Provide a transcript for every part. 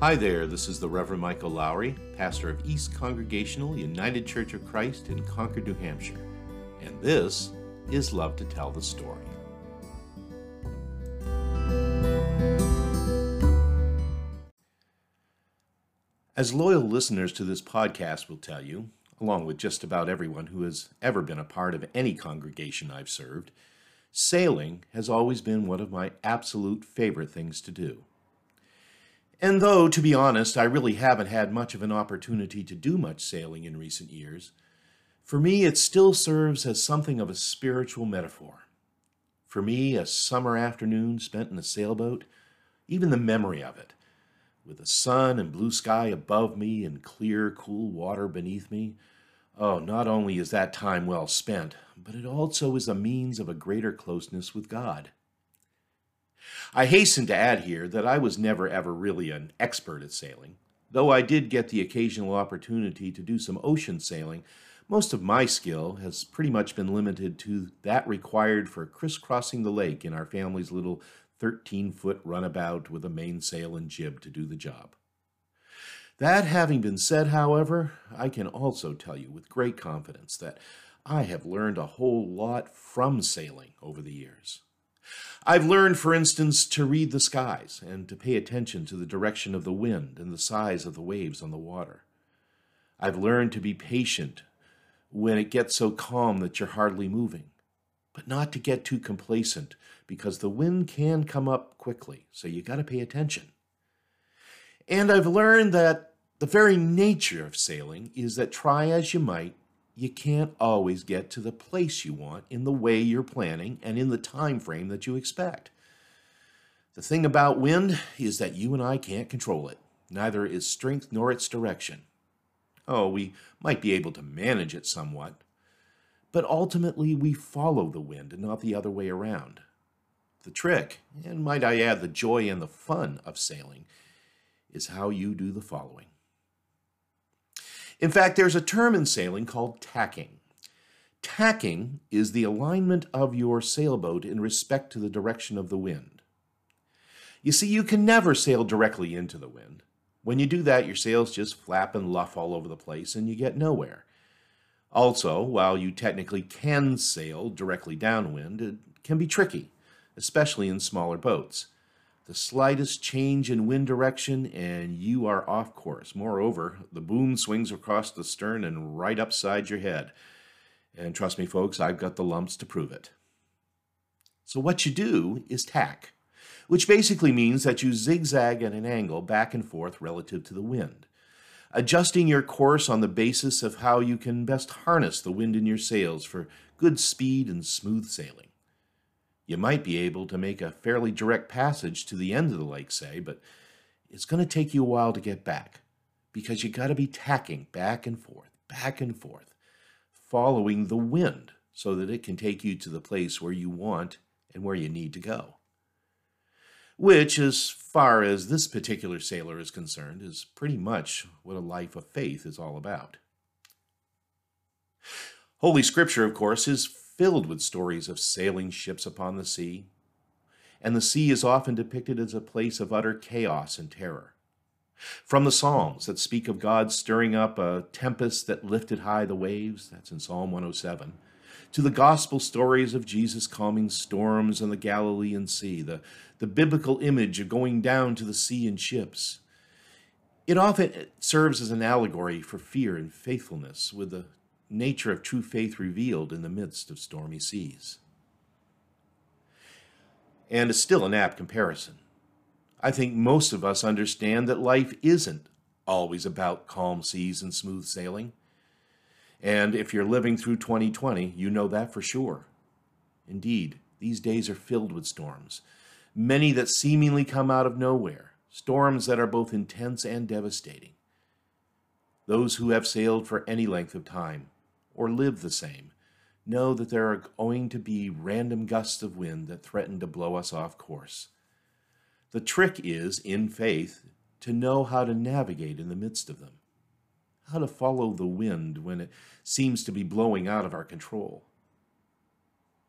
Hi there, this is the Reverend Michael Lowry, pastor of East Congregational United Church of Christ in Concord, New Hampshire, and this is Love to Tell the Story. As loyal listeners to this podcast will tell you, along with just about everyone who has ever been a part of any congregation I've served, sailing has always been one of my absolute favorite things to do. And though, to be honest, I really haven't had much of an opportunity to do much sailing in recent years, for me it still serves as something of a spiritual metaphor. For me, a summer afternoon spent in a sailboat, even the memory of it, with the sun and blue sky above me and clear, cool water beneath me, oh, not only is that time well spent, but it also is a means of a greater closeness with God. I hasten to add here that I was never ever really an expert at sailing, though I did get the occasional opportunity to do some ocean sailing. Most of my skill has pretty much been limited to that required for crisscrossing the lake in our family's little 13-foot runabout with a mainsail and jib to do the job. That having been said, however, I can also tell you with great confidence that I have learned a whole lot from sailing over the years. I've learned, for instance, to read the skies and to pay attention to the direction of the wind and the size of the waves on the water. I've learned to be patient when it gets so calm that you're hardly moving, but not to get too complacent because the wind can come up quickly, so you got to pay attention. And I've learned that the very nature of sailing is that try as you might, you can't always get to the place you want in the way you're planning and in the time frame that you expect. The thing about wind is that you and I can't control it, neither its strength nor its direction. Oh, we might be able to manage it somewhat, but ultimately we follow the wind and not the other way around. The trick, and might I add the joy and the fun of sailing, is how you do the following. In fact, there's a term in sailing called tacking. Tacking is the alignment of your sailboat in respect to the direction of the wind. You see, you can never sail directly into the wind. When you do that, your sails just flap and luff all over the place and you get nowhere. Also, while you technically can sail directly downwind, it can be tricky, especially in smaller boats. The slightest change in wind direction and you are off course. Moreover, the boom swings across the stern and right upside your head. And trust me, folks, I've got the lumps to prove it. So what you do is tack, which basically means that you zigzag at an angle back and forth relative to the wind, adjusting your course on the basis of how you can best harness the wind in your sails for good speed and smooth sailing. You might be able to make a fairly direct passage to the end of the lake, say, but it's going to take you a while to get back because you got to be tacking back and forth, following the wind so that it can take you to the place where you want and where you need to go. Which, as far as this particular sailor is concerned, is pretty much what a life of faith is all about. Holy Scripture, of course, is filled with stories of sailing ships upon the sea, and the sea is often depicted as a place of utter chaos and terror. From the Psalms that speak of God stirring up a tempest that lifted high the waves, that's in Psalm 107, to the gospel stories of Jesus calming storms on the Galilean Sea, the biblical image of going down to the sea in ships. It often serves as an allegory for fear and faithfulness, with the nature of true faith revealed in the midst of stormy seas. And it's still an apt comparison. I think most of us understand that life isn't always about calm seas and smooth sailing. And if you're living through 2020, you know that for sure. Indeed, these days are filled with storms, many that seemingly come out of nowhere, storms that are both intense and devastating. Those who have sailed for any length of time or live the same, know that there are going to be random gusts of wind that threaten to blow us off course. The trick is, in faith, to know how to navigate in the midst of them, how to follow the wind when it seems to be blowing out of our control.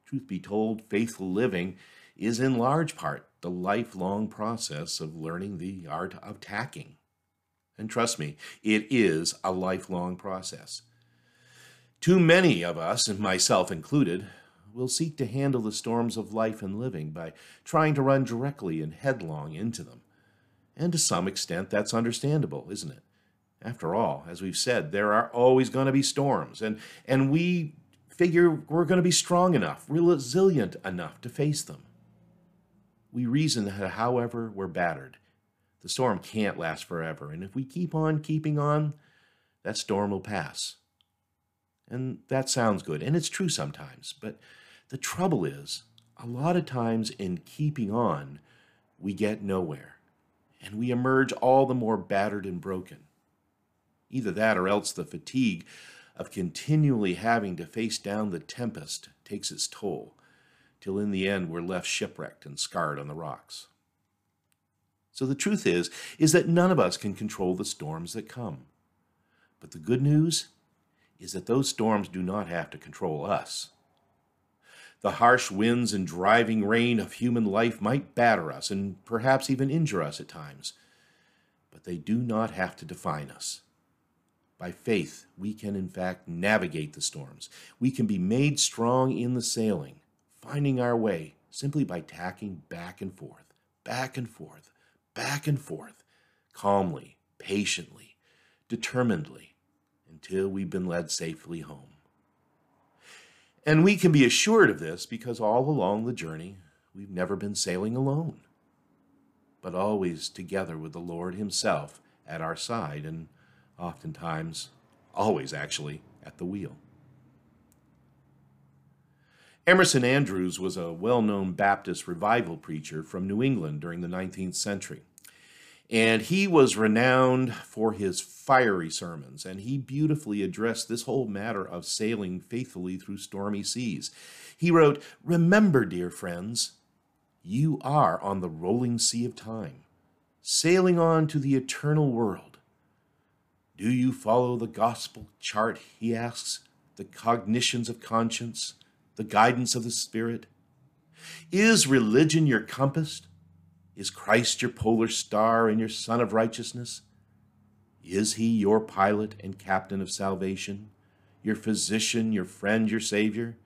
Truth be told, faithful living is in large part the lifelong process of learning the art of tacking. And trust me, it is a lifelong process. Too many of us, and myself included, will seek to handle the storms of life and living by trying to run directly and headlong into them. And to some extent, that's understandable, isn't it? After all, as we've said, there are always going to be storms, and we figure we're going to be strong enough, resilient enough to face them. We reason that however we're battered, the storm can't last forever, and if we keep on keeping on, that storm will pass. And that sounds good, and it's true sometimes, but the trouble is, a lot of times in keeping on, we get nowhere, and we emerge all the more battered and broken. Either that or else the fatigue of continually having to face down the tempest takes its toll, till in the end we're left shipwrecked and scarred on the rocks. So the truth is that none of us can control the storms that come. But the good news is that those storms do not have to control us. The harsh winds and driving rain of human life might batter us and perhaps even injure us at times, but they do not have to define us. By faith, we can in fact navigate the storms. We can be made strong in the sailing, finding our way simply by tacking back and forth, back and forth, back and forth, calmly, patiently, determinedly, until we've been led safely home. And we can be assured of this because all along the journey, we've never been sailing alone, but always together with the Lord Himself at our side and oftentimes, always actually, at the wheel. Emerson Andrews was a well-known Baptist revival preacher from New England during the 19th century. And he was renowned for his fiery sermons, and he beautifully addressed this whole matter of sailing faithfully through stormy seas. He wrote, "Remember, dear friends, you are on the rolling sea of time, sailing on to the eternal world. Do you follow the gospel chart," he asks, "the cognitions of conscience, the guidance of the Spirit? Is religion your compass? Is Christ your polar star and your Son of righteousness? Is He your pilot and captain of salvation, your physician, your friend, your Savior?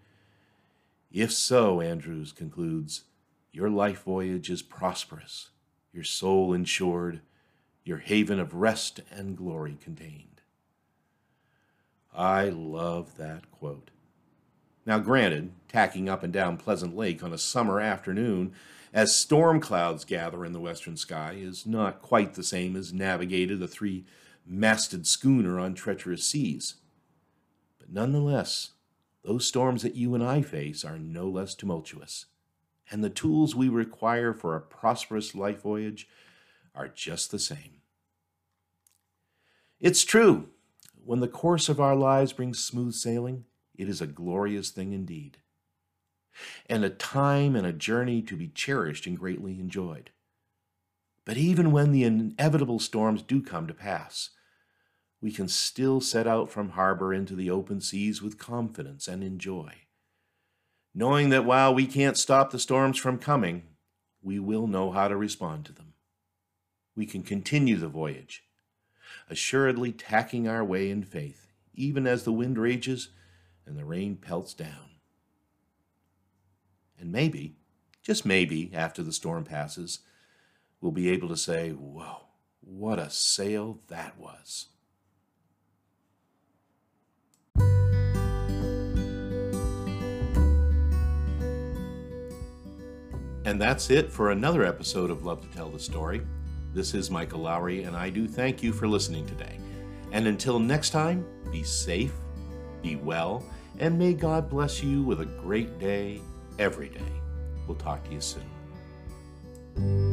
If so," Andrews concludes, "your life voyage is prosperous, your soul insured, your haven of rest and glory contained." I love that quote. Now granted, tacking up and down Pleasant Lake on a summer afternoon as storm clouds gather in the western sky is not quite the same as navigating a three-masted schooner on treacherous seas. But nonetheless, those storms that you and I face are no less tumultuous, and the tools we require for a prosperous life voyage are just the same. It's true, when the course of our lives brings smooth sailing, it is a glorious thing indeed, and a time and a journey to be cherished and greatly enjoyed. But even when the inevitable storms do come to pass, we can still set out from harbor into the open seas with confidence and enjoy, knowing that while we can't stop the storms from coming, we will know how to respond to them. We can continue the voyage, assuredly tacking our way in faith, even as the wind rages and the rain pelts down. And maybe, just maybe, after the storm passes, we'll be able to say, "Whoa, what a sail that was." And that's it for another episode of Love to Tell the Story. This is Michael Lowry, and I do thank you for listening today. And until next time, be safe, be well, and may God bless you with a great day every day. We'll talk to you soon.